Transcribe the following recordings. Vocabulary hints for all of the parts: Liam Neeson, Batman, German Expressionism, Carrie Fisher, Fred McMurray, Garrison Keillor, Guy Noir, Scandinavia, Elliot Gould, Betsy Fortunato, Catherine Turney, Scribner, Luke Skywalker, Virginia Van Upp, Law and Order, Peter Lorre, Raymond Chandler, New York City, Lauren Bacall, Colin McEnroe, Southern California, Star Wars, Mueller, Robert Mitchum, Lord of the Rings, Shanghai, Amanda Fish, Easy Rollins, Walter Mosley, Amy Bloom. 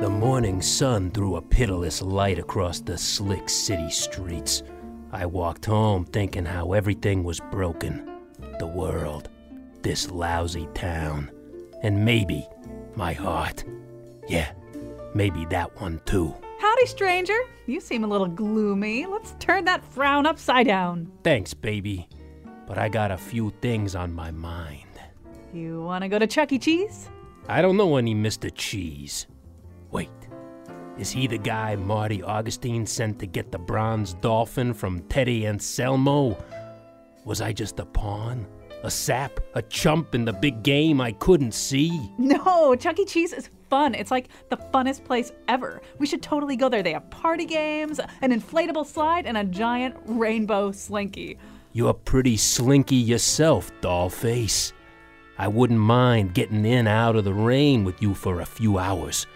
The morning sun threw a pitiless light across the slick city streets. I walked home thinking how everything was broken. The world, this lousy town, and maybe my heart. Yeah, maybe that one too. Howdy, stranger. You seem a little gloomy. Let's turn that frown upside down. Thanks, baby. But I got a few things on my mind. You want to go to Chuck E. Cheese? I don't know any Mr. Cheese. Wait, is he the guy Marty Augustine sent to get the bronze dolphin from Teddy Anselmo? Was I just a pawn? A sap? A chump in the big game I couldn't see? No, Chuck E. Cheese is fun. It's like the funnest place ever. We should totally go there. They have party games, an inflatable slide, and a giant rainbow slinky. You're pretty slinky yourself, dollface. I wouldn't mind getting in out of the rain with you for a few hours.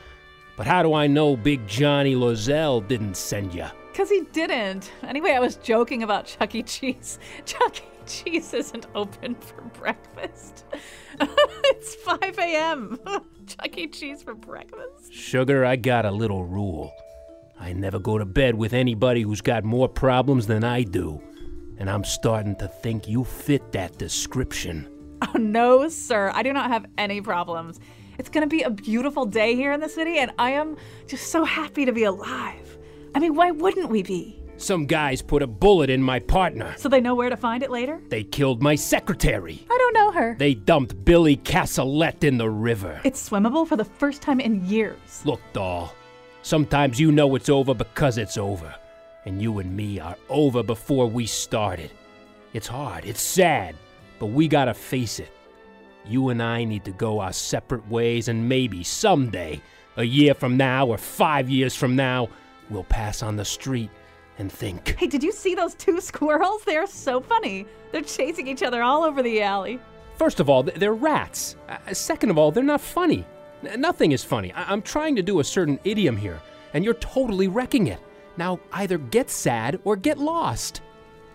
But how do I know Big Johnny Lozelle didn't send you? 'Cause he didn't. Anyway, I was joking about Chuck E. Cheese. Chuck E. Cheese isn't open for breakfast. It's 5 a.m. Chuck E. Cheese for breakfast? Sugar, I got a little rule. I never go to bed with anybody who's got more problems than I do. And I'm starting to think you fit that description. Oh, no, sir. I do not have any problems. It's going to be a beautiful day here in the city, and I am just so happy to be alive. I mean, why wouldn't we be? Some guys put a bullet in my partner. So they know where to find it later? They killed my secretary. I don't know her. They dumped Billy Cassolette in the river. It's swimmable for the first time in years. Look, doll, sometimes you know it's over because it's over. And you and me are over before we started. It's hard, it's sad, but we gotta face it. You and I need to go our separate ways, and maybe someday, a year from now or 5 years from now, we'll pass on the street and think. Hey, did you see those two squirrels? They're so funny. They're chasing each other all over the alley. First of all, they're rats. Second of all, they're not funny. Nothing is funny. I'm trying to do a certain idiom here, and you're totally wrecking it. Now, either get sad or get lost.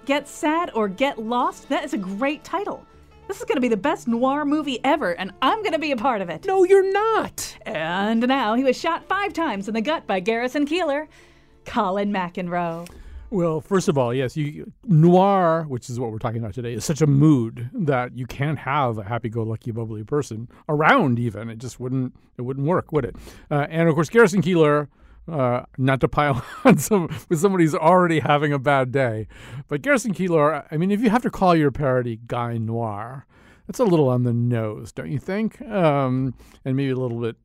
Get sad or get lost? That is a great title. This is going to be the best noir movie ever, and I'm going to be a part of it. No, you're not. And now he was shot 5 times in the gut by Garrison Keillor. Colin McEnroe. Well, first of all, yes, noir, which is what we're talking about today, is such a mood that you can't have a happy-go-lucky, bubbly person around even. It just wouldn't work, would it? And, of course, Garrison Keillor, not to pile on with somebody who's already having a bad day. But Garrison Keillor, I mean, if you have to call your parody Guy Noir, that's a little on the nose, don't you think? And maybe a little bit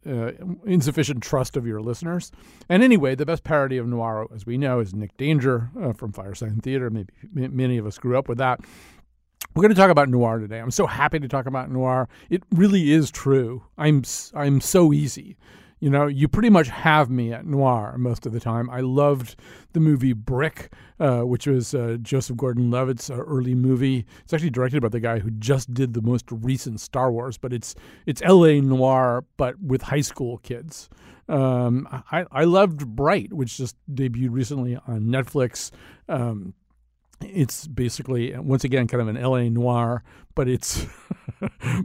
insufficient trust of your listeners. And anyway, the best parody of noir, as we know, is Nick Danger from Fireside Theater. Maybe many of us grew up with that. We're going to talk about noir today. I'm so happy to talk about noir. It really is true. I'm so easy. You know, you pretty much have me at noir most of the time. I loved the movie Brick, which was Joseph Gordon-Levitt's early movie. It's actually directed by the guy who just did the most recent Star Wars, but it's L.A. noir, but with high school kids. I loved Bright, which just debuted recently on Netflix. It's basically, once again, kind of an L.A. noir, but it's,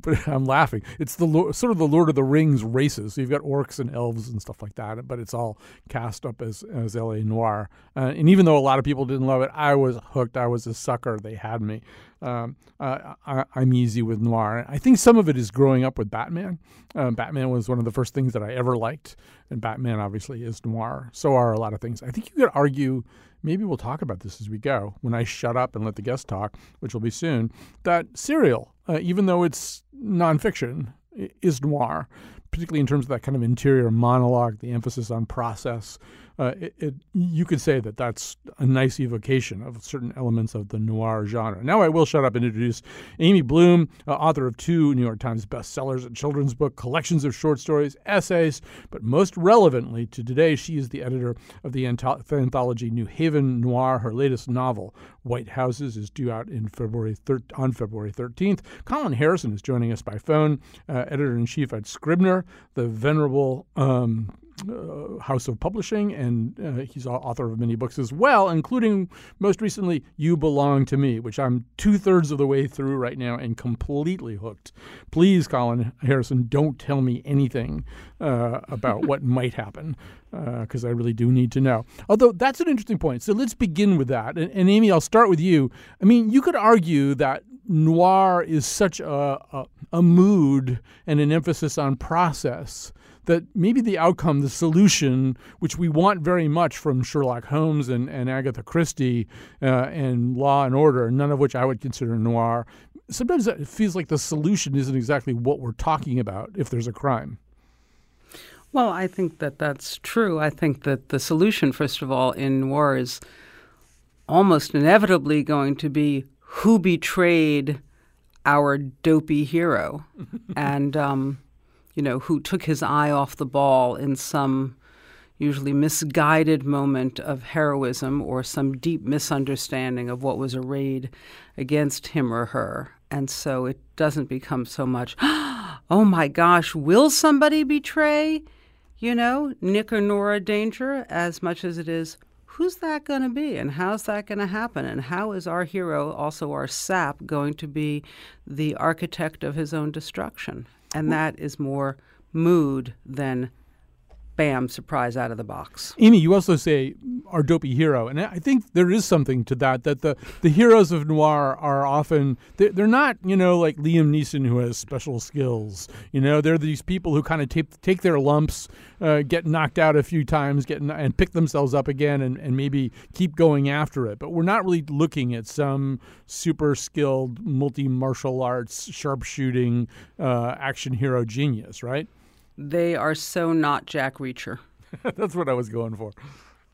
but I'm laughing. It's the sort of the Lord of the Rings races. So you've got orcs and elves and stuff like that, but it's all cast up as L.A. noir. And even though a lot of people didn't love it, I was hooked. I was a sucker. They had me. I'm easy with noir. I think some of it is growing up with Batman. Batman was one of the first things that I ever liked, and Batman obviously is noir. So are a lot of things. I think you could argue, maybe we'll talk about this as we go, when I shut up and let the guests talk, which will be soon, that Serial, even though it's nonfiction, is noir, particularly in terms of that kind of interior monologue, the emphasis on process, you could say that that's a nice evocation of certain elements of the noir genre. Now I will shut up and introduce Amy Bloom, author of 2 New York Times bestsellers, a children's book, collections of short stories, essays, but most relevantly to today, she is the editor of the anthology New Haven Noir. Her latest novel, White Houses, is due out in February 13th. Colin Harrison is joining us by phone, editor-in-chief at Scribner, the venerable house of publishing, and he's author of many books as well, including most recently You Belong to Me, which I'm 2/3 of the way through right now and completely hooked. Please, Colin Harrison, don't tell me anything about what might happen, because I really do need to know. Although that's an interesting point. So let's begin with that. And Amy, I'll start with you. I mean, you could argue that noir is such a mood and an emphasis on process that maybe the outcome, the solution, which we want very much from Sherlock Holmes and Agatha Christie and Law and Order, none of which I would consider noir, sometimes it feels like the solution isn't exactly what we're talking about if there's a crime. Well, I think that that's true. I think that the solution, first of all, in noir is almost inevitably going to be who betrayed our dopey hero and you know, who took his eye off the ball in some usually misguided moment of heroism or some deep misunderstanding of what was arrayed against him or her. And so it doesn't become so much, oh my gosh, will somebody betray, you know, Nick or Nora Danger, as much as it is, who's that going to be and how's that going to happen? And how is our hero, also our sap, going to be the architect of his own destruction? And that is more mood than, bam, surprise out of the box. Amy, you also say our dopey hero. And I think there is something to that, that the heroes of noir are often, they're not, you know, like Liam Neeson who has special skills. You know, they're these people who kind of take their lumps, get knocked out a few times, and pick themselves up again and maybe keep going after it. But we're not really looking at some super skilled multi-martial arts, sharpshooting action hero genius, right? They are so not Jack Reacher. That's what I was going for.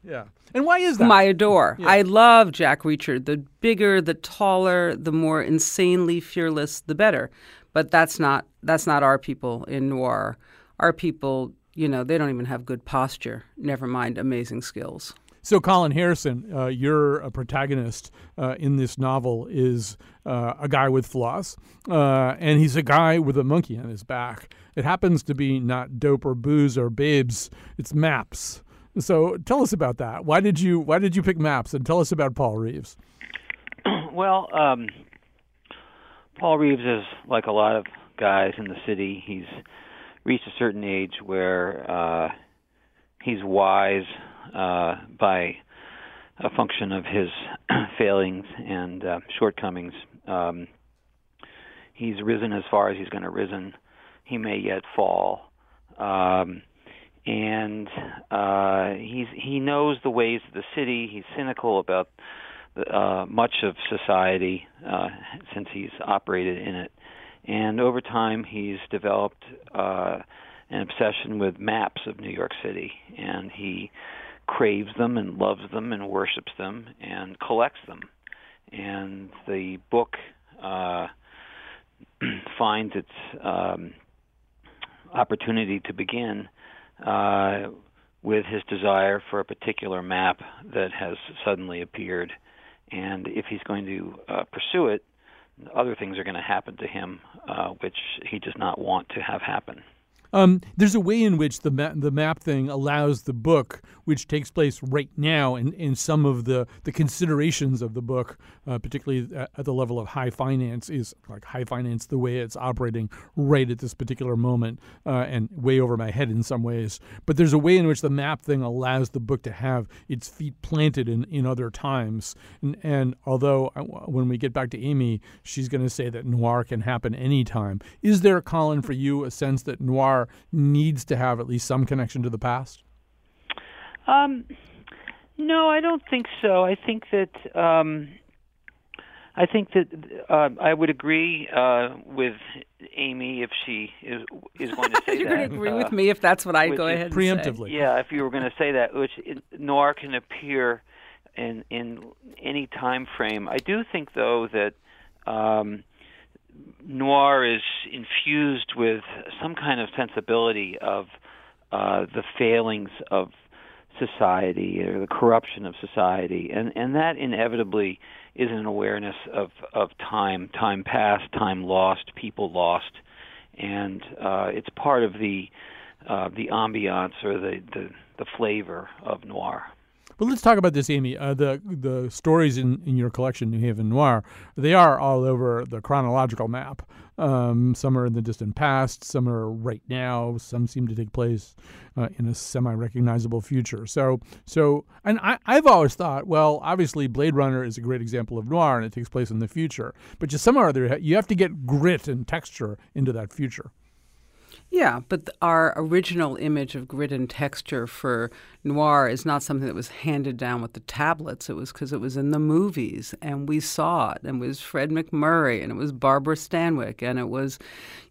Yeah. And why is that? I adore. Yeah. I love Jack Reacher. The bigger, the taller, the more insanely fearless, the better. But that's not our people in noir. Our people, you know, they don't even have good posture, never mind amazing skills. So Colin Harrison, your protagonist in this novel is a guy with flaws, and he's a guy with a monkey on his back. It happens to be not dope or booze or babes, it's maps. So tell us about that. Why did you pick maps? And tell us about Paul Reeves. Well, Paul Reeves is like a lot of guys in the city. He's reached a certain age where he's wise by a function of his failings and shortcomings. He's risen as far as he's going to risen. He may yet fall. He knows the ways of the city. He's cynical about much of society since he's operated in it. And over time, he's developed an obsession with maps of New York City. And he craves them and loves them and worships them and collects them. And the book finds its opportunity to begin with his desire for a particular map that has suddenly appeared. And if he's going to pursue it, other things are going to happen to him, which he does not want to have happen. There's a way in which the map thing allows the book, which takes place right now, and some of the considerations of the book, particularly at the level of high finance, is like high finance, the way it's operating right at this particular moment, and way over my head in some ways. But there's a way in which the map thing allows the book to have its feet planted in other times. And although when we get back to Amy, she's going to say that noir can happen anytime. Is there, Colin, for you a sense that noir needs to have at least some connection to the past? No, I don't think so. I think that I think that I would agree with Amy if she is going to say You're that. You're going to agree with me if that's what I go ahead preemptively. And say. Yeah, if you were going to say that, which noir can appear in any time frame. I do think, though, that noir is infused with some kind of sensibility of the failings of society or the corruption of society, and that inevitably is an awareness of time past, time lost, people lost, and it's part of the ambiance or the flavor of noir. Well, let's talk about this, Amy. The stories in your collection, New Haven Noir, they are all over the chronological map. Some are in the distant past, some are right now, some seem to take place in a semi-recognizable future. So I've always thought, well, obviously Blade Runner is a great example of noir and it takes place in the future. But just somehow or other, you have to get grit and texture into that future. Yeah, but our original image of grit and texture for noir is not something that was handed down with the tablets. It was because it was in the movies, and we saw it, and it was Fred McMurray, and it was Barbara Stanwyck, and it was,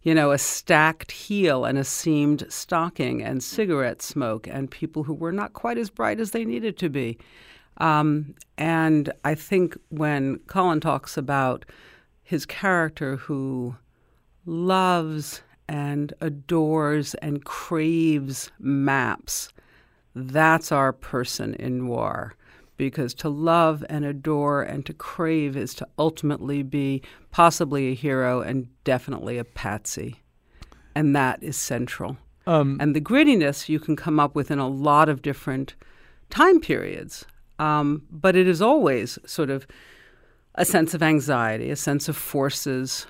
you know, a stacked heel and a seamed stocking and cigarette smoke and people who were not quite as bright as they needed to be. And I think when Colin talks about his character who loves and adores and craves maps, that's our person in noir. Because to love and adore and to crave is to ultimately be possibly a hero and definitely a patsy. And that is central. And the grittiness you can come up with in a lot of different time periods. But it is always sort of a sense of anxiety, a sense of forces,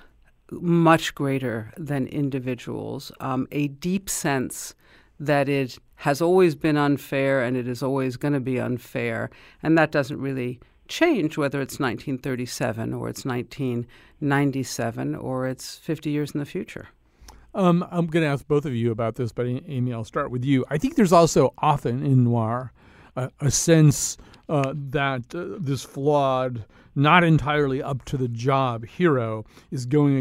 much greater than individuals, a deep sense that it has always been unfair and it is always going to be unfair. And that doesn't really change whether it's 1937 or it's 1997 or it's 50 years in the future. I'm going to ask both of you about this, but Amy, I'll start with you. I think there's also often in noir a sense that this flawed, not entirely up to the job hero is going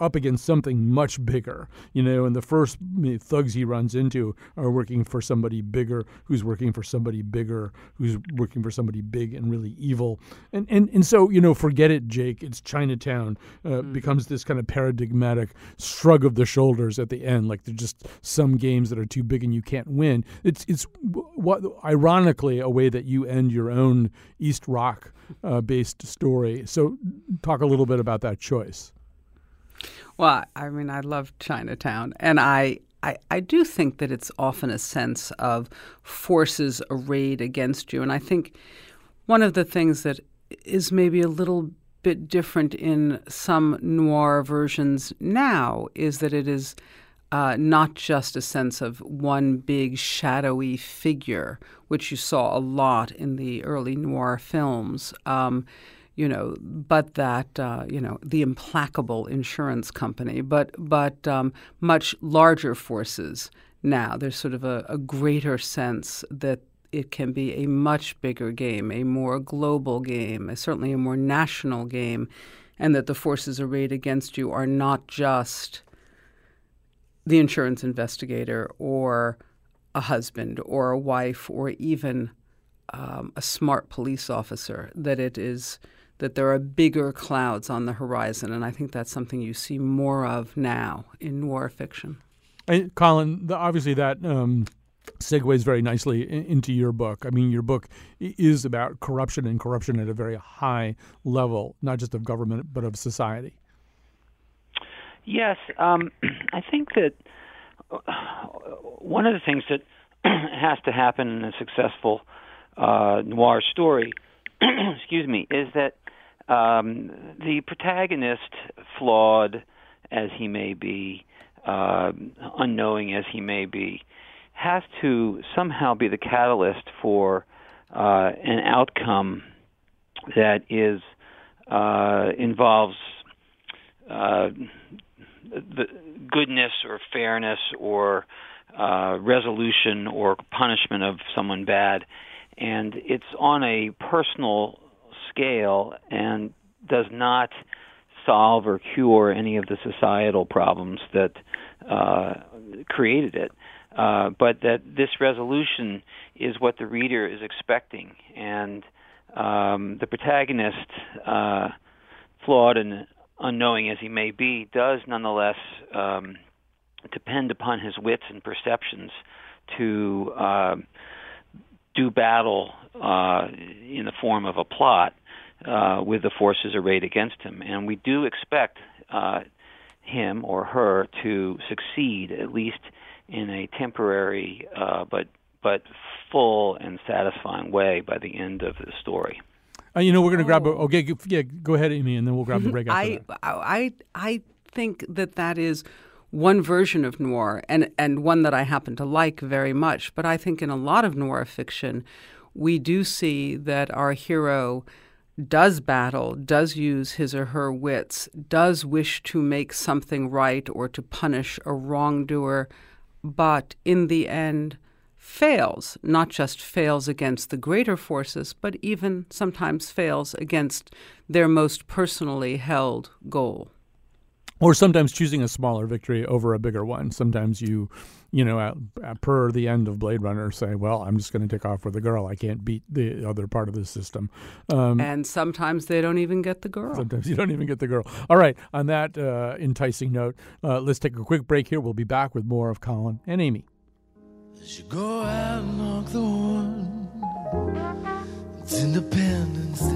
up against something much bigger, you know, and the first thugs he runs into are working for somebody bigger, who's working for somebody bigger, who's working for somebody big and really evil. And so, you know, forget it, Jake, it's Chinatown becomes this kind of paradigmatic shrug of the shoulders at the end, like they're just some games that are too big and you can't win. It's what, ironically, a way that you end your own East Rock based story. So talk a little bit about that choice. Well, I mean, I love Chinatown, and I do think that it's often a sense of forces arrayed against you. And I think one of the things that is maybe a little bit different in some noir versions now is that it is not just a sense of one big shadowy figure, which you saw a lot in the early noir films, you know, but that, you know, the implacable insurance company, but much larger forces now. There's sort of a greater sense that it can be a much bigger game, a more global game, certainly a more national game, and that the forces arrayed against you are not just the insurance investigator or a husband or a wife or even a smart police officer, that it is that there are bigger clouds on the horizon. And I think that's something you see more of now in noir fiction. And Colin, obviously that segues very nicely into your book. I mean, your book is about corruption, and corruption at a very high level, not just of government, but of society. Yes. I think that one of the things that has to happen in a successful noir story, excuse me, is that the protagonist, flawed as he may be, unknowing as he may be, has to somehow be the catalyst for an outcome that is involves the goodness or fairness or resolution or punishment of someone bad. And it's on a personal scale, and does not solve or cure any of the societal problems that created it, but that this resolution is what the reader is expecting. And the protagonist, flawed and unknowing as he may be, does nonetheless depend upon his wits and perceptions to do battle in the form of a plot with the forces arrayed against him. And we do expect him or her to succeed, at least in a temporary but full and satisfying way by the end of the story. You know, we're going to grab... go ahead, Amy, and then we'll grab the break after that. I think that is one version of noir, and one that I happen to like very much. But I think in a lot of noir fiction, we do see that our hero does battle, does use his or her wits, does wish to make something right or to punish a wrongdoer, but in the end fails, not just fails against the greater forces, but even sometimes fails against their most personally held goal. Or sometimes choosing a smaller victory over a bigger one. Sometimes you know, per the end of Blade Runner, say, well, I'm just going to take off with the girl. I can't beat the other part of the system. And sometimes they don't even get the girl. Sometimes you don't even get the girl. All right. On that enticing note, let's take a quick break here. We'll be back with more of Colin and Amy. As you go out and knock the horn, it's Independence Day.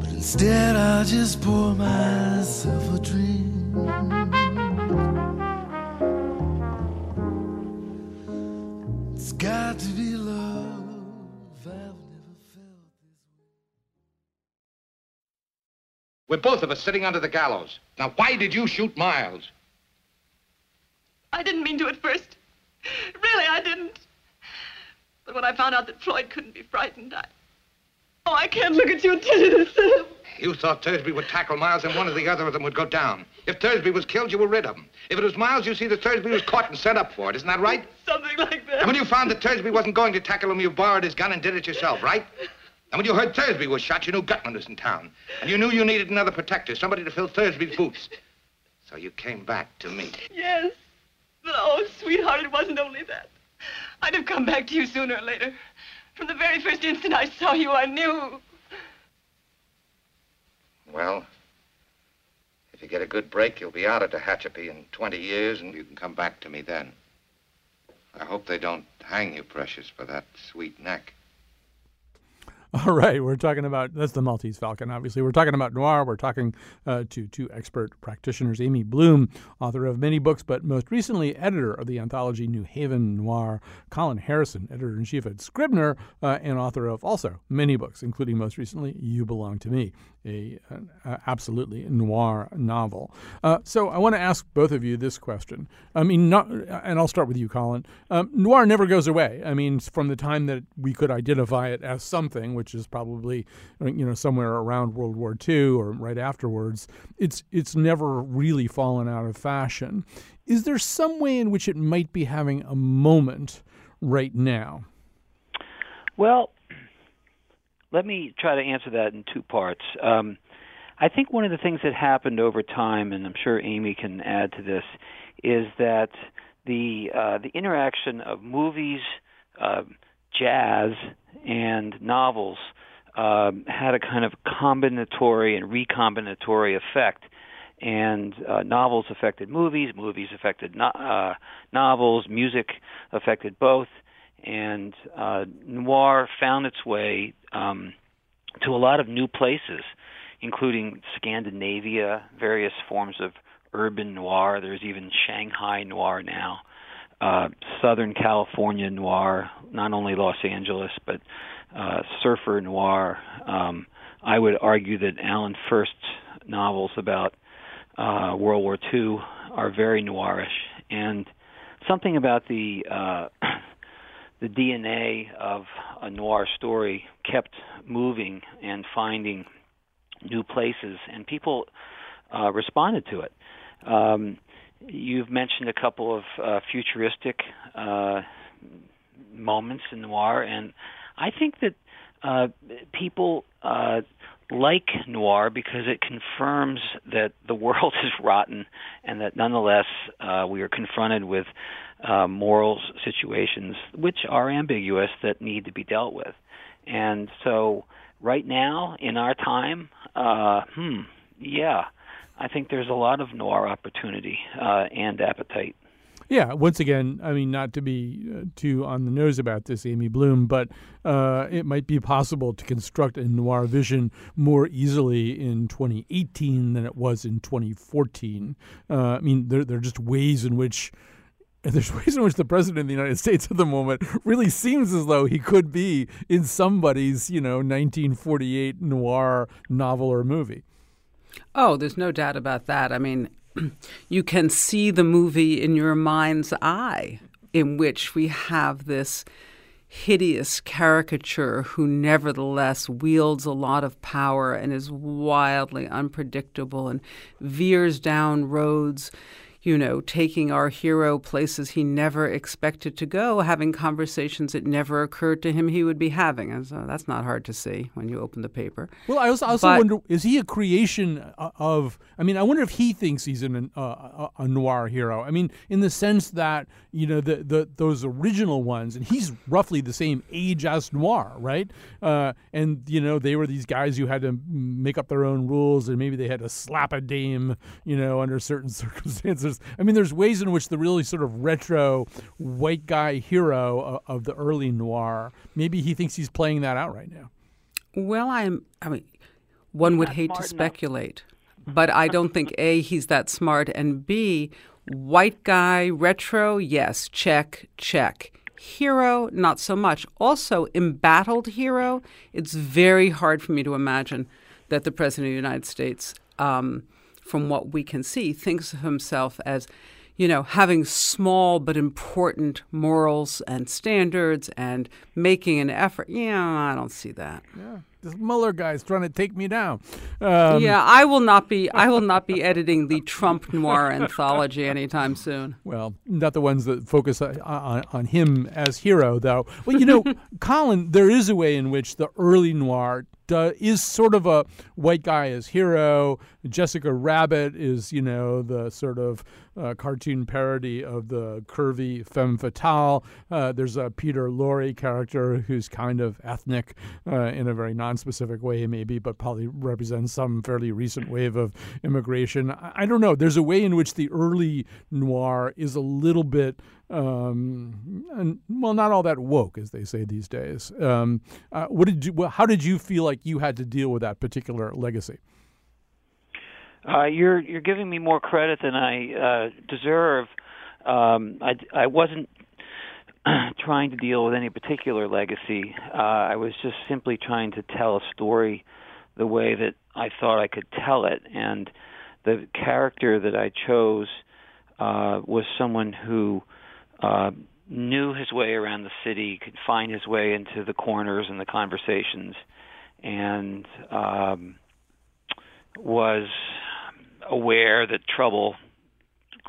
But instead I just pour myself a drink. It's got to be love. I've never felt this way. We're both of us sitting under the gallows. Now, why did you shoot Miles? I didn't mean to at first. Really, I didn't. But when I found out that Floyd couldn't be frightened, I can't look at you and tell you this. You thought Thursby would tackle Miles and one or the other of them would go down. If Thursby was killed, you were rid of him. If it was Miles, you see that Thursby was caught and set up for it. Isn't that right? Something like that. And when you found that Thursby wasn't going to tackle him, you borrowed his gun and did it yourself, right? And when you heard Thursby was shot, you knew Gutman was in town. And you knew you needed another protector, somebody to fill Thursby's boots. So you came back to me. Yes. But, oh, sweetheart, it wasn't only that. I'd have come back to you sooner or later. From the very first instant I saw you, I knew. Well, if you get a good break, you'll be out at Tehachapi in 20 years, and you can come back to me then. I hope they don't hang you, precious, for that sweet neck. All right, we're talking about, that's the Maltese Falcon, obviously. We're talking about noir. We're talking to two expert practitioners. Amy Bloom, author of many books, but most recently editor of the anthology New Haven Noir. Colin Harrison, editor-in-chief at Scribner, and author of also many books, including most recently You Belong to Me, an absolutely noir novel. So I want to ask both of you this question. I mean, and I'll start with you, Colin. Noir never goes away. I mean, from the time that we could identify it as something, which is probably, you know, somewhere around World War II or right afterwards, it's never really fallen out of fashion. Is there some way in which it might be having a moment right now? Well, let me try to answer that in two parts. I think one of the things that happened over time, and I'm sure Amy can add to this, is that the interaction of movies, jazz, and novels had a kind of combinatory and recombinatory effect. And novels affected movies, movies affected novels, music affected both. And noir found its way to a lot of new places, including Scandinavia, various forms of urban noir. There's even Shanghai noir now. Southern California noir, not only Los Angeles, but surfer noir. I would argue that Alan First's novels about World War II are very noirish, and something about the DNA of a noir story kept moving and finding new places, and people responded to it. You've mentioned a couple of futuristic moments in noir, and I think that people like noir because it confirms that the world is rotten and that nonetheless we are confronted with moral situations which are ambiguous that need to be dealt with. And so right now in our time, I think there's a lot of noir opportunity and appetite. Yeah, once again, I mean, not to be too on the nose about this, Amy Bloom, but it might be possible to construct a noir vision more easily in 2018 than it was in 2014. I mean, there are just ways in which the president of the United States at the moment really seems as though he could be in somebody's, 1948 noir novel or movie. Oh, there's no doubt about that. I mean, you can see the movie in your mind's eye, in which we have this hideous caricature who nevertheless wields a lot of power and is wildly unpredictable and veers down roads, taking our hero places he never expected to go, having conversations it never occurred to him he would be having. And so that's not hard to see when you open the paper. Well, I also wonder, is he a creation of, I wonder if he thinks he's a noir hero. I mean, in the sense that, those original ones, and he's roughly the same age as noir, right? And, they were these guys who had to make up their own rules, and maybe they had to slap a dame, under certain circumstances. There's ways in which the really sort of retro white guy hero of the early noir, maybe he thinks he's playing that out right now. Well, one would hate to speculate, but I don't think, A, he's that smart, and B, white guy, retro, yes, check. Hero, not so much. Also, embattled hero, it's very hard for me to imagine that the President of the United States from what we can see, thinks of himself as, having small but important morals and standards and making an effort. I don't see that. Yeah. This Mueller guy's trying to take me down. I will not be editing the Trump noir anthology anytime soon. Well, not the ones that focus on him as hero, though. Well, Colin, there is a way in which the early noir is sort of a white guy as hero. Jessica Rabbit is, the sort of cartoon parody of the curvy femme fatale. There's a Peter Lorre character who's kind of ethnic in a very non-specific way, maybe, but probably represents some fairly recent wave of immigration. I don't know. There's a way in which the early noir is a little bit not all that woke, as they say these days. How did you feel like you had to deal with that particular legacy? You're giving me more credit than I deserve. I wasn't trying to deal with any particular legacy. I was just simply trying to tell a story the way that I thought I could tell it, and the character that I chose was someone who knew his way around the city, could find his way into the corners and the conversations, and was aware that trouble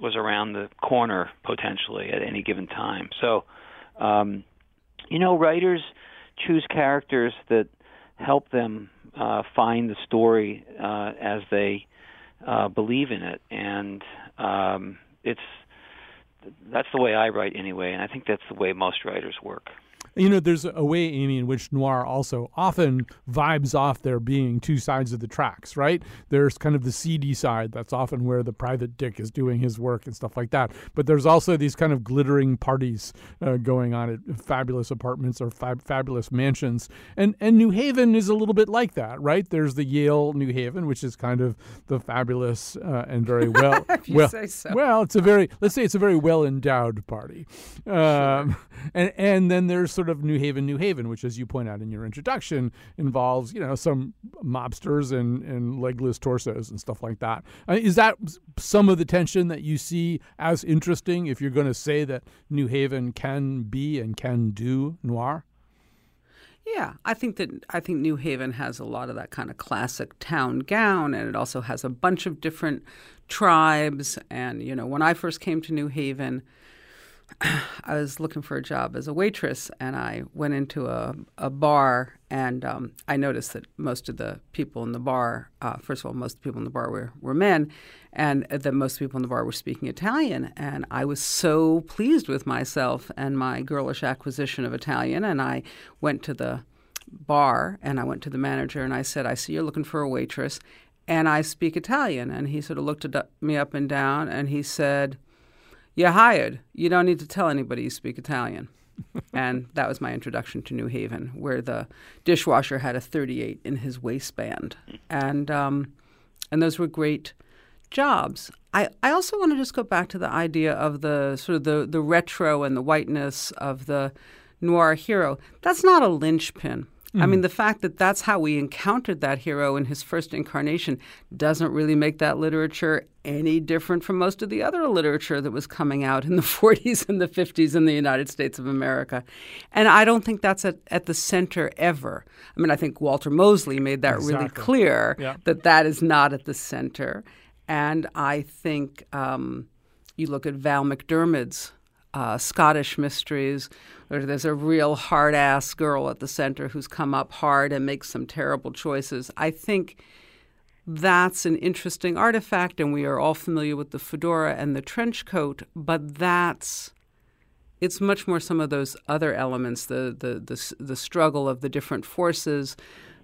was around the corner potentially at any given time. So, writers choose characters that help them find the story as they believe in it. And that's the way I write anyway, and I think that's the way most writers work. There's a way, Amy, in which noir also often vibes off there being two sides of the tracks, right? There's kind of the seedy side. That's often where the private dick is doing his work and stuff like that. But there's also these kind of glittering parties going on at fabulous apartments or fabulous mansions. And New Haven is a little bit like that, right? There's the Yale New Haven, which is kind of the fabulous and very well... say so. Well, it's a very well-endowed party. Sure. And then there's sort of New Haven, which, as you point out in your introduction, involves, some mobsters and legless torsos and stuff like that. Is that some of the tension that you see as interesting if you're going to say that New Haven can be and can do noir? Yeah, I think New Haven has a lot of that kind of classic town gown, and it also has a bunch of different tribes. And, when I first came to New Haven, I was looking for a job as a waitress, and I went into a bar, and I noticed that most of the people in the bar, first of all, most of the people in the bar were men, and that most people in the bar were speaking Italian. And I was so pleased with myself and my girlish acquisition of Italian, and I went to the bar, and I went to the manager, and I said, I see you're looking for a waitress, and I speak Italian. And he sort of looked at me up and down, and he said, you're hired. You don't need to tell anybody you speak Italian. And that was my introduction to New Haven, where the dishwasher had a 38 in his waistband. And those were great jobs. I also want to just go back to the idea of the sort of the retro and the whiteness of the noir hero. That's not a linchpin. I mean, the fact that that's how we encountered that hero in his first incarnation doesn't really make that literature any different from most of the other literature that was coming out in the 40s and the 50s in the United States of America. And I don't think that's at the center ever. I mean, I think Walter Mosley made that really clear, that that is not at the center. And I think you look at Val McDermid's Scottish mysteries, where there's a real hard-ass girl at the center who's come up hard and makes some terrible choices. I think that's an interesting artifact, and we are all familiar with the fedora and the trench coat, but it's much more some of those other elements, the struggle of the different forces,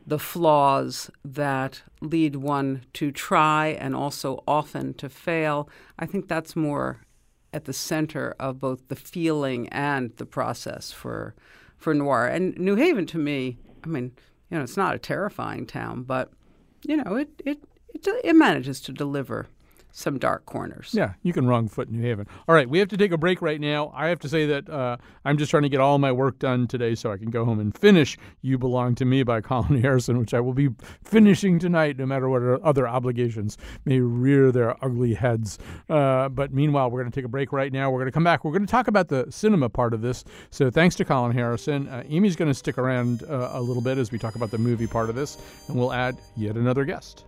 the flaws that lead one to try and also often to fail. I think that's more at the center of both the feeling and the process for noir. And New Haven, to me, I mean, you know, it's not a terrifying town, but, you know, it manages to deliver some dark corners. Yeah, you can wrong foot New Haven. All right, we have to take a break right now. I have to say that I'm just trying to get all my work done today so I can go home and finish You Belong to Me by Colin Harrison, which I will be finishing tonight no matter what other obligations may rear their ugly heads. But meanwhile, we're going to take a break right now. We're going to come back. We're going to talk about the cinema part of this. So thanks to Colin Harrison. Amy's going to stick around a little bit as we talk about the movie part of this, and we'll add yet another guest.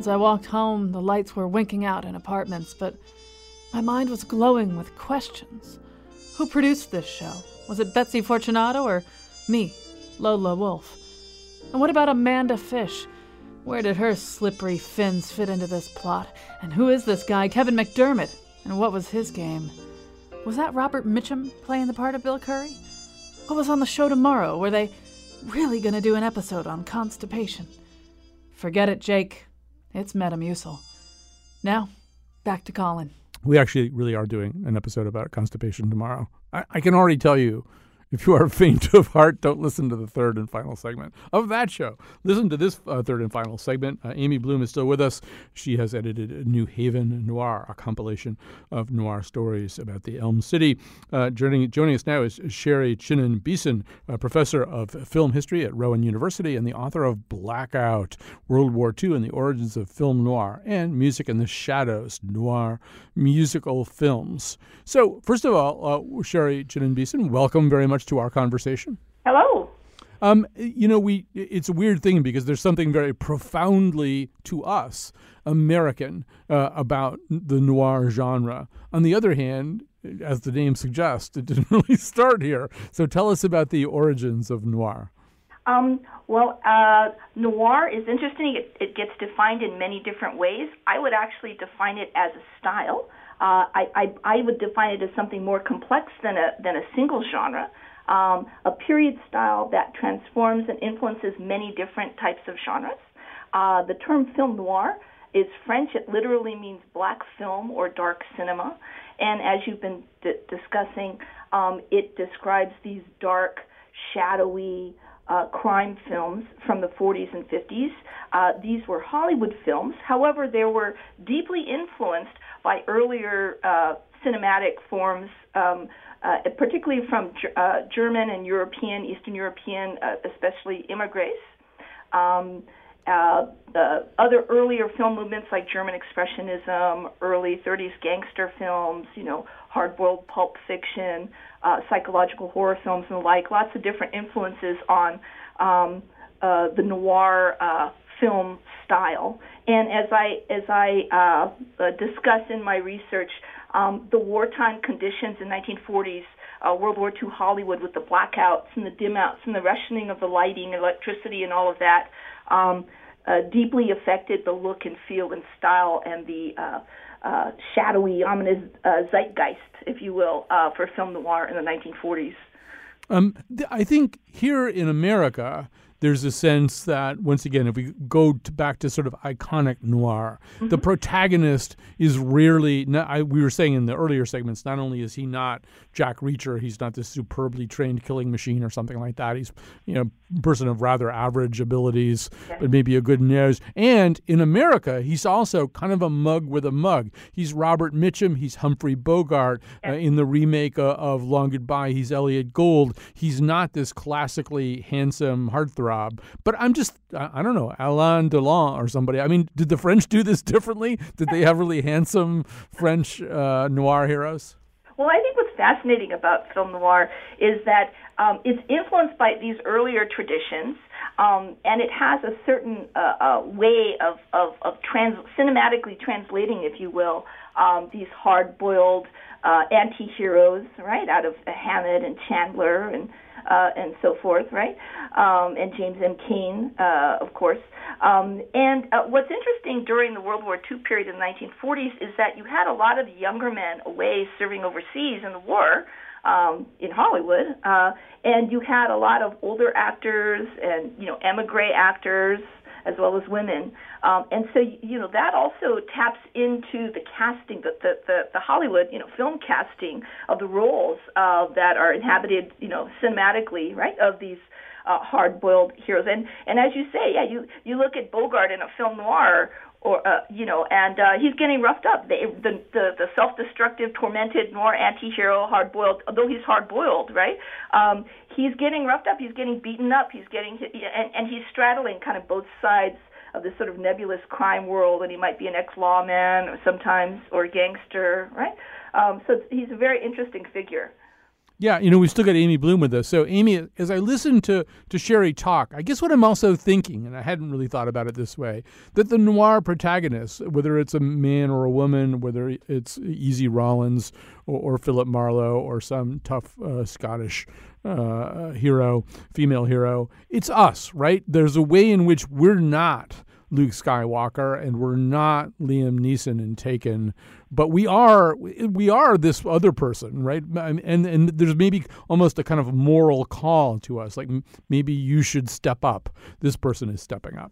As I walked home, the lights were winking out in apartments, but my mind was glowing with questions. Who produced this show? Was it Betsy Fortunato or me, Lola Wolf? And what about Amanda Fish? Where did her slippery fins fit into this plot? And who is this guy, Kevin McDermott? And what was his game? Was that Robert Mitchum playing the part of Bill Curry? What was on the show tomorrow? Were they really going to do an episode on constipation? Forget it, Jake. It's Metamucil. Now, back to Colin. We actually really are doing an episode about constipation tomorrow. I can already tell you, if you are faint of heart, don't listen to the third and final segment of that show. Listen to this third and final segment. Amy Bloom is still with us. She has edited New Haven Noir, a compilation of noir stories about the Elm City. Joining us now is Sherry Chinen Beeson, a professor of film history at Rowan University and the author of Blackout, World War II and the Origins of Film Noir, and Music in the Shadows, Noir Musical Films. So, first of all, Sherry Chinen Beeson, welcome very much to our conversation. Hello. You know, it's a weird thing because there's something very profoundly, to us, American about the noir genre. On the other hand, as the name suggests, it didn't really start here. So tell us about the origins of noir. Noir is interesting. It gets defined in many different ways. I would actually define it as a style. I would define it as something more complex than a single genre, a period style that transforms and influences many different types of genres. The term film noir is French. It literally means black film or dark cinema. And as you've been discussing, it describes these dark, shadowy crime films from the 40s and 50s. These were Hollywood films. However, they were deeply influenced by earlier cinematic forms, particularly from German and European, Eastern European, especially immigrants. The other earlier film movements like German Expressionism, early 30s gangster films, you know, hard-boiled pulp fiction, psychological horror films and the like, lots of different influences on the noir film style. And as I discuss in my research, the wartime conditions in 1940s, World War II Hollywood with the blackouts and the dim-outs and the rationing of the lighting, electricity, and all of that deeply affected the look and feel and style and the shadowy, ominous zeitgeist, if you will, for film noir in the 1940s. I think here in America, there's a sense that, once again, if we go back to sort of iconic noir, mm-hmm. the protagonist is rarely, we were saying in the earlier segments, not only is he not Jack Reacher, he's not this superbly trained killing machine or something like that. He's, you know, a person of rather average abilities, okay. but maybe a good nose. And in America, he's also kind of a mug with a mug. He's Robert Mitchum. He's Humphrey Bogart. Okay. In the remake of Long Goodbye, he's Elliot Gould. He's not this classically handsome heartthrob. But I'm just, I don't know, Alain Delon or somebody. I mean, did the French do this differently? Did they have really handsome French noir heroes? Well, I think what's fascinating about film noir is that it's influenced by these earlier traditions, and it has a certain way of cinematically translating, if you will, these hard-boiled anti-heroes, right, out of Hammett and Chandler and so forth, right, and James M. Cain, of course. And what's interesting during the World War II period in the 1940s is that you had a lot of younger men away serving overseas in the war in Hollywood, and you had a lot of older actors and, you know, emigre actors as well as women. And so, you know, that also taps into the casting, the Hollywood, you know, film casting of the roles that are inhabited, you know, cinematically, right, of these hard-boiled heroes. And as you say, yeah, you look at Bogart in a film noir, or you know, and he's getting roughed up. The self-destructive, tormented noir anti-hero, hard-boiled, although he's hard-boiled, right? He's getting roughed up. He's getting beaten up. He's getting and he's straddling kind of both sides of this sort of nebulous crime world, and he might be an ex-lawman or sometimes or a gangster, right? So he's a very interesting figure. Yeah, you know, we've still got Amy Bloom with us. So, Amy, as I listen to Sherry talk, I guess what I'm also thinking, and I hadn't really thought about it this way, that the noir protagonist, whether it's a man or a woman, whether it's Easy Rollins or Philip Marlowe or some tough Scottish hero, female hero, it's us, right? There's a way in which we're not Luke Skywalker, and we're not Liam Neeson in Taken, but we are this other person, right? And there's maybe almost a kind of moral call to us, like maybe you should step up. This person is stepping up.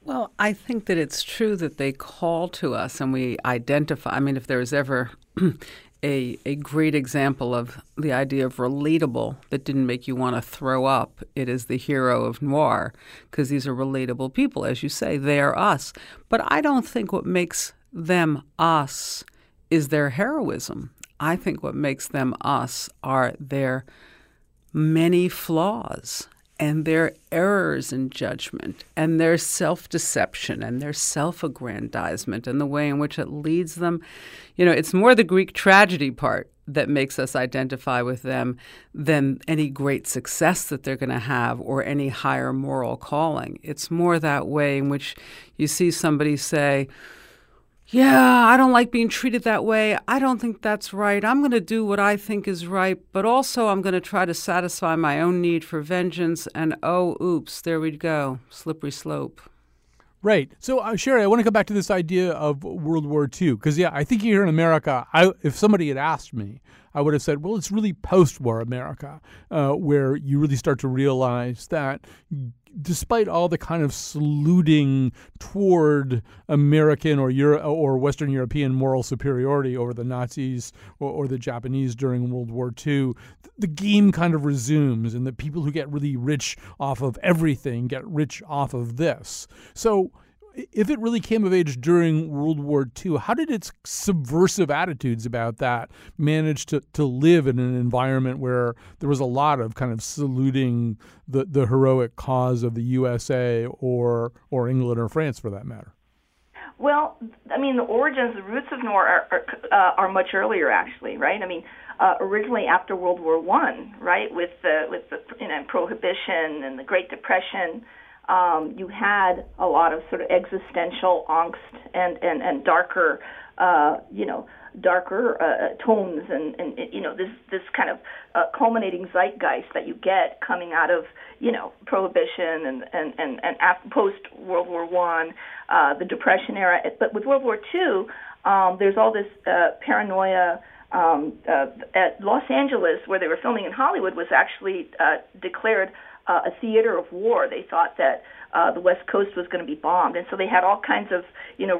Well, I think that it's true that they call to us and we identify. I mean, if there was ever a great example of the idea of relatable that didn't make you want to throw up, it is the hero of noir, because these are relatable people. As you say, they are us. But I don't think what makes them us is their heroism. I think what makes them us are their many flaws and their errors in judgment and their self-deception and their self-aggrandizement and the way in which it leads them. You know, it's more the Greek tragedy part that makes us identify with them than any great success that they're going to have or any higher moral calling. It's more that way in which you see somebody say, yeah, I don't like being treated that way. I don't think that's right. I'm going to do what I think is right, but also I'm going to try to satisfy my own need for vengeance. And oh, oops, there we go. Slippery slope. Right. So, Sherry, I want to come back to this idea of World War II, because, yeah, I think here in America, if somebody had asked me, I would have said, well, it's really post-war America, where you really start to realize that despite all the kind of saluting toward American or Euro or Western European moral superiority over the Nazis or the Japanese during World War II, the game kind of resumes, and the people who get really rich off of everything get rich off of this. So if it really came of age during World War II, how did its subversive attitudes about that manage to live in an environment where there was a lot of kind of saluting the heroic cause of the USA or England or France for that matter? Well, I mean, the origins, the roots of Noir are much earlier, actually, right? I mean, originally after World War I, right, with the Prohibition and the Great Depression, you had a lot of sort of existential angst and darker tones and this kind of culminating zeitgeist that you get coming out of Prohibition and post World War I, the Depression era. But with World War II, there's all this paranoia. At Los Angeles, where they were filming in Hollywood, was actually declared a theater of war. They thought that the West Coast was going to be bombed, and so they had all kinds of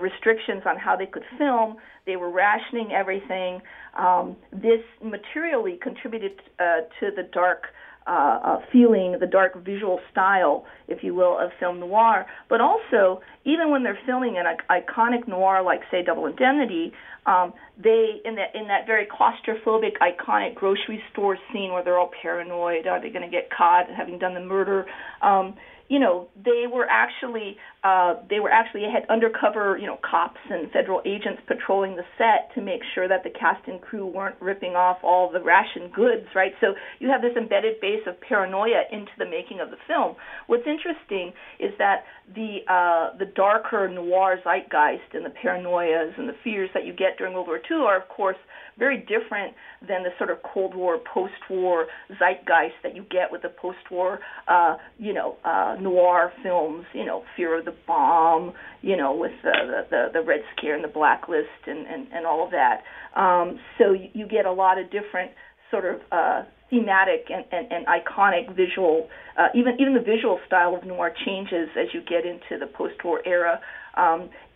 restrictions on how they could film. They were rationing everything. This materially contributed to the dark feeling, the dark visual style, if you will, of film noir. But also, even when they're filming an iconic noir like, say, Double Indemnity, they in that very claustrophobic, iconic grocery store scene where they're all paranoid, are they going to get caught having done the murder? They had undercover cops and federal agents patrolling the set to make sure that the cast and crew weren't ripping off all the ration goods, right? So you have this embedded base of paranoia into the making of the film. What's interesting is that the darker noir zeitgeist and the paranoias and the fears that you get during World War II are, of course, very different than the sort of Cold War, post-war zeitgeist that you get with the post-war, noir films, Fear of the Bomb, with the Red Scare and the Blacklist and all of that. So you get a lot of different sort of thematic and iconic visual, even the visual style of noir changes as you get into the post-war era.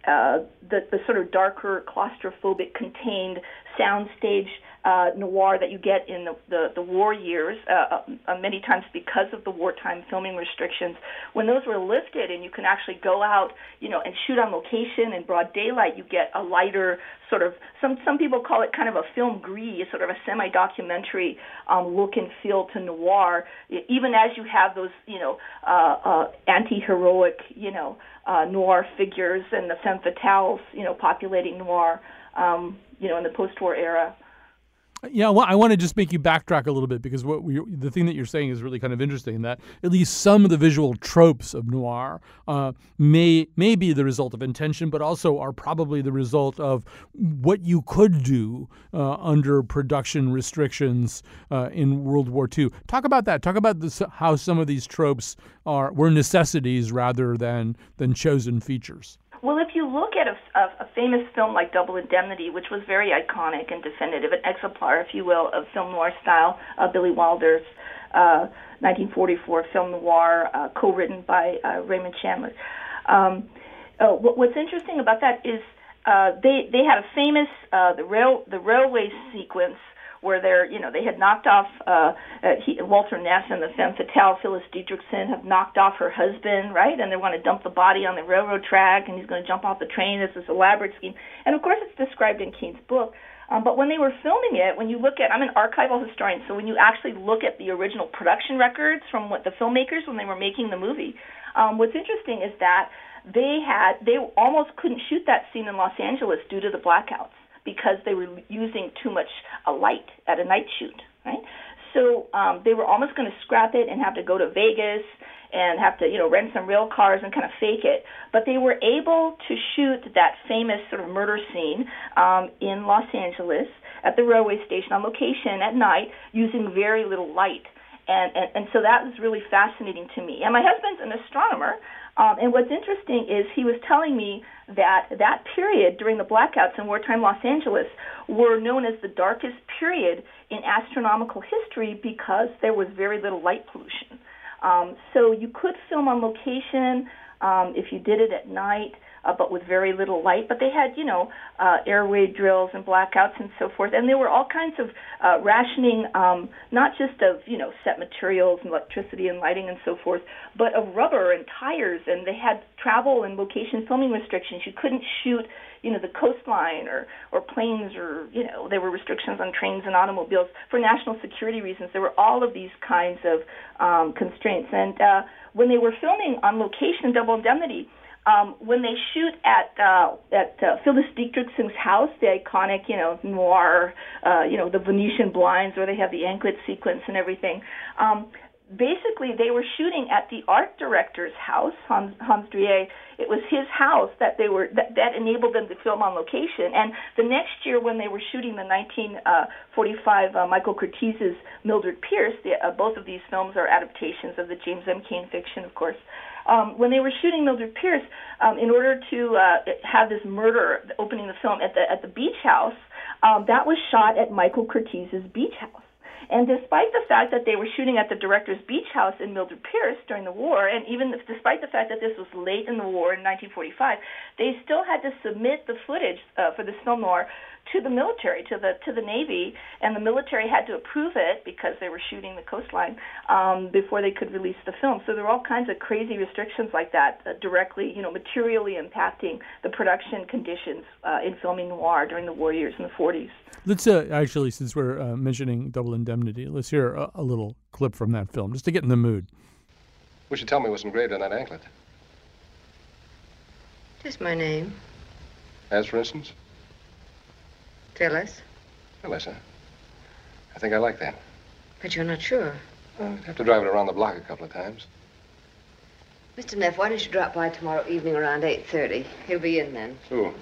The sort of darker, claustrophobic, contained soundstage noir that you get in the war years, many times because of the wartime filming restrictions, when those were lifted and you can actually go out, and shoot on location in broad daylight, you get a lighter sort of, some people call it kind of a film gris, sort of a semi-documentary look and feel to noir, even as you have those, anti-heroic, noir figures and the femme fatales, populating noir, in the post-war era. Yeah, well, I want to just make you backtrack a little bit because the thing that you're saying is really kind of interesting, that at least some of the visual tropes of noir may be the result of intention, but also are probably the result of what you could do under production restrictions in World War II. Talk about that. Talk about how some of these tropes were necessities rather than chosen features. Well, if you look at a famous film like Double Indemnity, which was very iconic and definitive, an exemplar, if you will, of film noir style, Billy Wilder's 1944 film noir, co-written by Raymond Chandler. What's interesting about that is they had a famous the railway sequence, where they're, they had knocked off Walter Ness and the femme fatale Phyllis Dietrichson have knocked off her husband, right? And they want to dump the body on the railroad track, and he's going to jump off the train. It's this elaborate scheme, and of course, it's described in Keene's book. But when they were filming it, when you look at, I'm an archival historian, so when you actually look at the original production records from what the filmmakers when they were making the movie, what's interesting is that they almost couldn't shoot that scene in Los Angeles due to the blackouts, because they were using too much light at a night shoot, right? So they were almost going to scrap it and have to go to Vegas and have to, rent some rail cars and kind of fake it. But they were able to shoot that famous sort of murder scene in Los Angeles at the railway station on location at night using very little light. And so that was really fascinating to me. And my husband's an astronomer, and what's interesting is he was telling me that period during the blackouts in wartime Los Angeles were known as the darkest period in astronomical history because there was very little light pollution. So you could film on location if you did it at night. but with very little light. But they had, air raid drills and blackouts and so forth. And there were all kinds of rationing, not just of, set materials and electricity and lighting and so forth, but of rubber and tires. And they had travel and location filming restrictions. You couldn't shoot, the coastline or planes or, there were restrictions on trains and automobiles for national security reasons. There were all of these kinds of constraints. And when they were filming on location, Double Indemnity, when they shoot at Phyllis Dietrichson's house, the iconic, noir, the Venetian blinds where they have the anklet sequence and everything, basically they were shooting at the art director's house, Hans Drier. It was his house that enabled them to film on location. And the next year, when they were shooting the 1945 Michael Curtiz's Mildred Pierce, both of these films are adaptations of the James M. Cain fiction, of course. When they were shooting Mildred Pierce, in order to have this murder opening the film at the beach house, that was shot at Michael Curtiz's beach house. And despite the fact that they were shooting at the director's beach house in Mildred Pierce during the war, and even despite the fact that this was late in the war in 1945, they still had to submit the footage for this film noir to the military, to the Navy, and the military had to approve it because they were shooting the coastline before they could release the film. So there were all kinds of crazy restrictions like that directly, materially impacting the production conditions in filming noir during the war years in the 40s. Let's actually, since we're mentioning Double Indemnity, let's hear a little clip from that film just to get in the mood. Wish you'd tell me what's engraved on that anklet. Just my name. As for instance? Phyllis. Phyllis, huh? I think I like that. But you're not sure. Well, I'd have to drive it around the block a couple of times. Mr. Neff, why don't you drop by tomorrow evening around 8:30? He'll be in then. Who?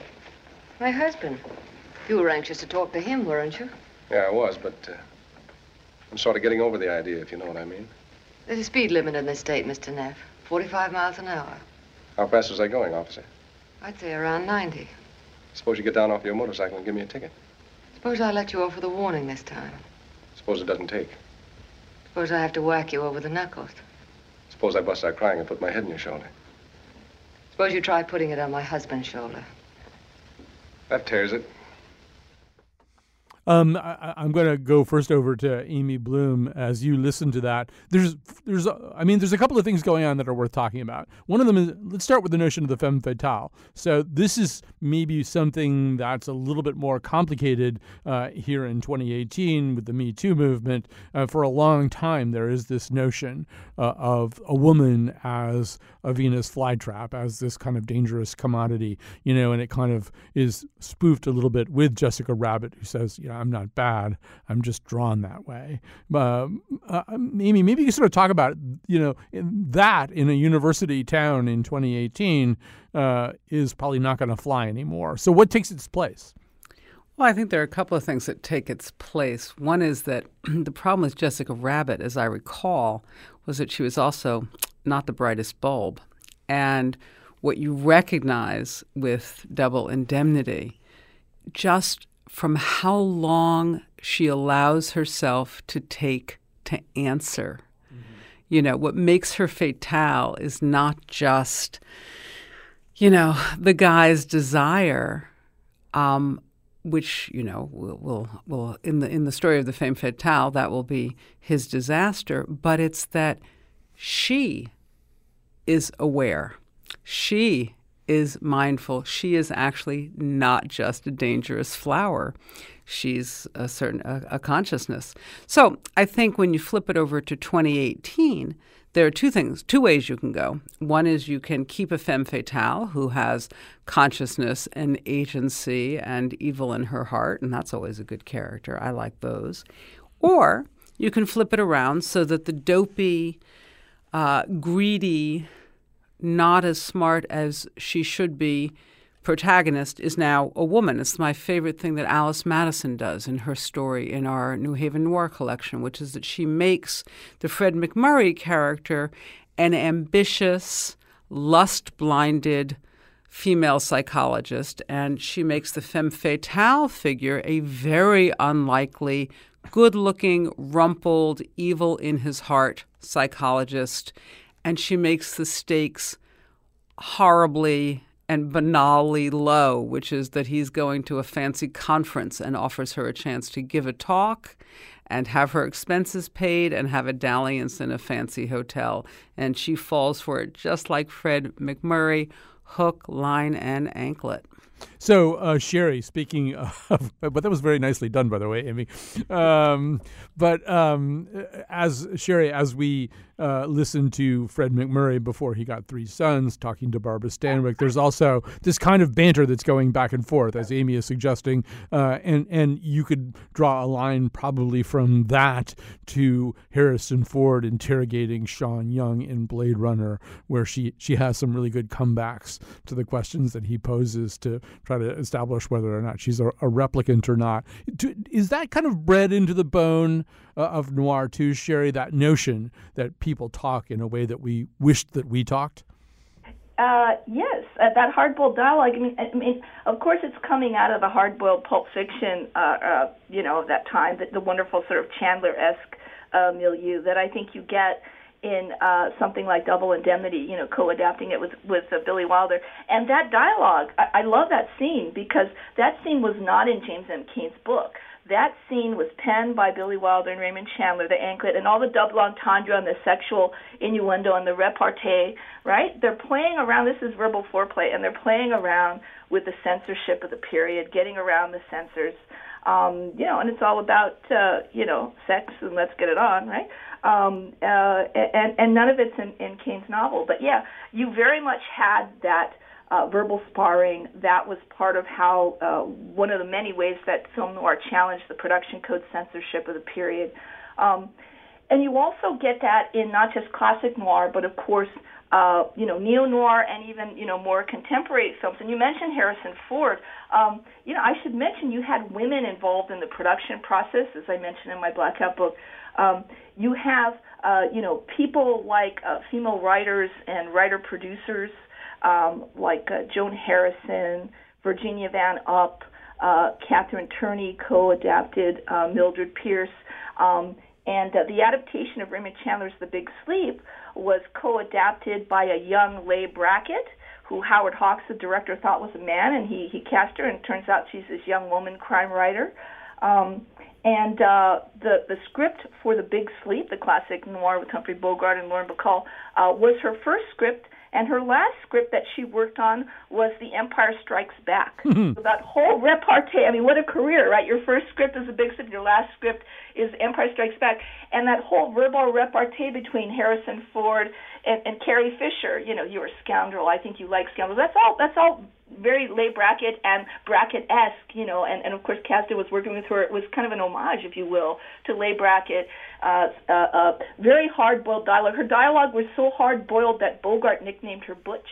My husband. You were anxious to talk to him, weren't you? Yeah, I was, but I'm sort of getting over the idea, if you know what I mean. There's a speed limit in this state, Mr. Neff. 45 miles an hour. How fast was I going, officer? I'd say around 90. Suppose you get down off your motorcycle and give me a ticket. Suppose I let you off with a warning this time. Suppose it doesn't take. Suppose I have to whack you over the knuckles. Suppose I bust out crying and put my head on your shoulder. Suppose you try putting it on my husband's shoulder. That tears it. I'm going to go first over to Amy Bloom as you listen to that. There's a couple of things going on that are worth talking about. One of them is, let's start with the notion of the femme fatale. So this is maybe something that's a little bit more complicated here in 2018 with the Me Too movement. For a long time, there is this notion of a woman as a Venus flytrap, as this kind of dangerous commodity, and it kind of is spoofed a little bit with Jessica Rabbit, who says, I'm not bad. I'm just drawn that way. Amy, maybe you can sort of talk about, that in a university town in 2018 is probably not going to fly anymore. So what takes its place? Well, I think there are a couple of things that take its place. One is that the problem with Jessica Rabbit, as I recall, was that she was also not the brightest bulb. And what you recognize with Double Indemnity, just from how long she allows herself to take to answer. Mm-hmm. What makes her fatale is not just, the guy's desire, which, will in the story of the femme fatale, that will be his disaster, but it's that she is aware. She is mindful. She is actually not just a dangerous flower. She's a consciousness. So I think when you flip it over to 2018, there are two ways you can go. One is you can keep a femme fatale who has consciousness and agency and evil in her heart, and that's always a good character. I like those. Or you can flip it around so that the dopey, greedy, not as smart as she should be protagonist is now a woman. It's my favorite thing that Alice Madison does in her story in our New Haven Noir collection, which is that she makes the Fred McMurray character an ambitious, lust-blinded female psychologist, and she makes the femme fatale figure a very unlikely, good-looking, rumpled, evil-in-his-heart psychologist. And she makes the stakes horribly and banally low, which is that he's going to a fancy conference and offers her a chance to give a talk and have her expenses paid and have a dalliance in a fancy hotel. And she falls for it, just like Fred McMurray, hook, line, and anklet. So, Sherry, speaking of, but that was very nicely done, by the way, Amy. As Sherry, as we listened to Fred McMurray before he got three sons, talking to Barbara Stanwyck, there's also this kind of banter that's going back and forth, as Amy is suggesting. And you could draw a line probably from that to Harrison Ford interrogating Sean Young in Blade Runner, where she has some really good comebacks to the questions that he poses to try to establish whether or not she's a replicant or not. Is that kind of bred into the bone of noir too, Sherry, that notion that people talk in a way that we wished that we talked? Yes, that hard-boiled dialogue. I mean, of course it's coming out of the hard-boiled Pulp Fiction, of that time, the wonderful sort of Chandler-esque milieu that I think you get in something like Double Indemnity, co-adapting it with Billy Wilder. And that dialogue, I love that scene, because that scene was not in James M. Cain's book. That scene was penned by Billy Wilder and Raymond Chandler, the anklet, and all the double entendre and the sexual innuendo and the repartee, right? They're playing around. This is verbal foreplay, and they're playing around with the censorship of the period, getting around the censors, and it's all about, sex and let's get it on, right? And none of it's in Cain's novel. But, yeah, you very much had that verbal sparring. That was part of how one of the many ways that film noir challenged the production code censorship of the period. And you also get that in not just classic noir, but of course, neo-noir and even, more contemporary films. And you mentioned Harrison Ford. I should mention you had women involved in the production process, as I mentioned in my Blackout book. You have, people like female writers and writer-producers, Joan Harrison, Virginia Van Upp, Catherine Turney co-adapted Mildred Pierce, and the adaptation of Raymond Chandler's The Big Sleep was co-adapted by a young Leigh Brackett, who Howard Hawks, the director, thought was a man, and he cast her, and it turns out she's this young woman crime writer. The script for The Big Sleep, the classic noir with Humphrey Bogart and Lauren Bacall, was her first script. And her last script that she worked on was The Empire Strikes Back. Mm-hmm. So that whole repartee, I mean, what a career, right? Your first script is The Big Sleep, your last script is Empire Strikes Back. And that whole verbal repartee between Harrison Ford and Carrie Fisher, you're a scoundrel, I think you like scoundrels. That's all very Leigh Brackett and Brackett-esque, and of course Kasdan was working with her. It was kind of an homage, if you will, to Leigh Brackett. Very hard-boiled dialogue. Her dialogue was so hard-boiled that Bogart nicknamed her Butch.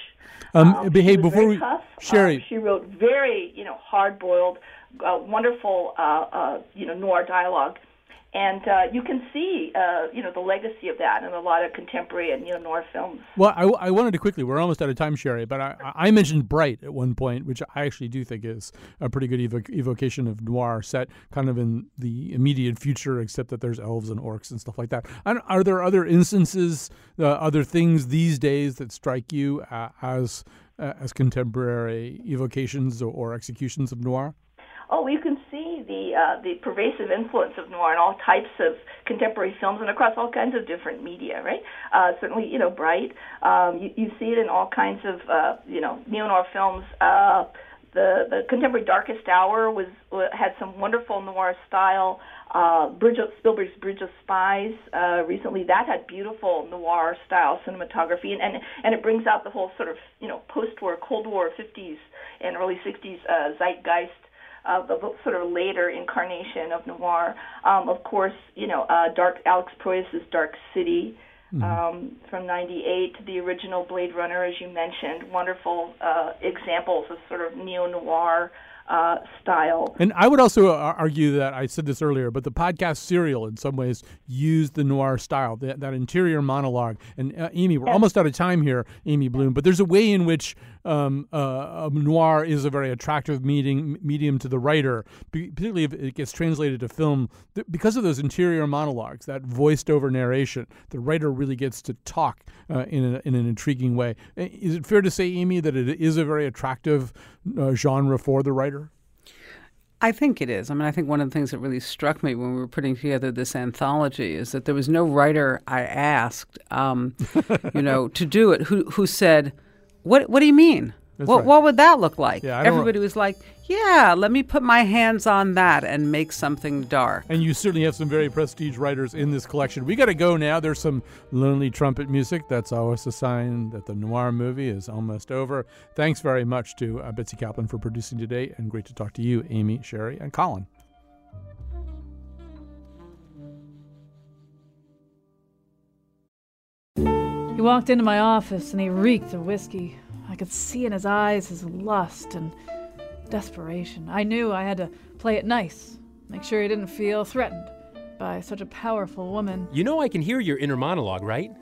Sherry, she wrote very, hard-boiled, wonderful, noir dialogue. And you can see, the legacy of that in a lot of contemporary and noir films. Well, I wanted to quickly, we're almost out of time, Sherry, but I mentioned Bright at one point, which I actually do think is a pretty good evocation of noir set kind of in the immediate future, except that there's elves and orcs and stuff like that. Are there other instances, other things these days that strike you as contemporary evocations or executions of noir? Oh, you can see the pervasive influence of noir in all types of contemporary films and across all kinds of different media, right? Certainly, Bright. You see it in all kinds of, neo-noir films. The contemporary Darkest Hour had some wonderful noir style. Spielberg's Bridge of Spies recently, that had beautiful noir style cinematography, and it brings out the whole sort of post-war, Cold War, 50s and early 60s zeitgeist. The sort of later incarnation of noir. Of course, Alex Proyas's Dark City from 98, the original Blade Runner, as you mentioned, wonderful examples of sort of neo-noir style. And I would also argue that, I said this earlier, but the podcast Serial in some ways used the noir style, that interior monologue. And Amy, we're almost out of time here, Amy Bloom, but there's a way in which noir is a very attractive medium to the writer, particularly if it gets translated to film, because of those interior monologues, that voiced over narration. The writer really gets to talk in an intriguing way. Is it fair to say, Amy, that it is a very attractive genre for the writer? I think it is. I mean, I think one of the things that really struck me when we were putting together this anthology is that there was no writer I asked, to do it who said, "What do you mean? What would that look like?" Yeah, everybody was like, "Yeah, let me put my hands on that and make something dark." And you certainly have some very prestige writers in this collection. We got to go now. There's some lonely trumpet music. That's always a sign that the noir movie is almost over. Thanks very much to Betsy Kaplan for producing today, and great to talk to you, Amy, Sherry, and Colin. He walked into my office and he reeked of whiskey. I could see in his eyes his lust and desperation. I knew I had to play it nice, make sure he didn't feel threatened by such a powerful woman. You know I can hear your inner monologue, right?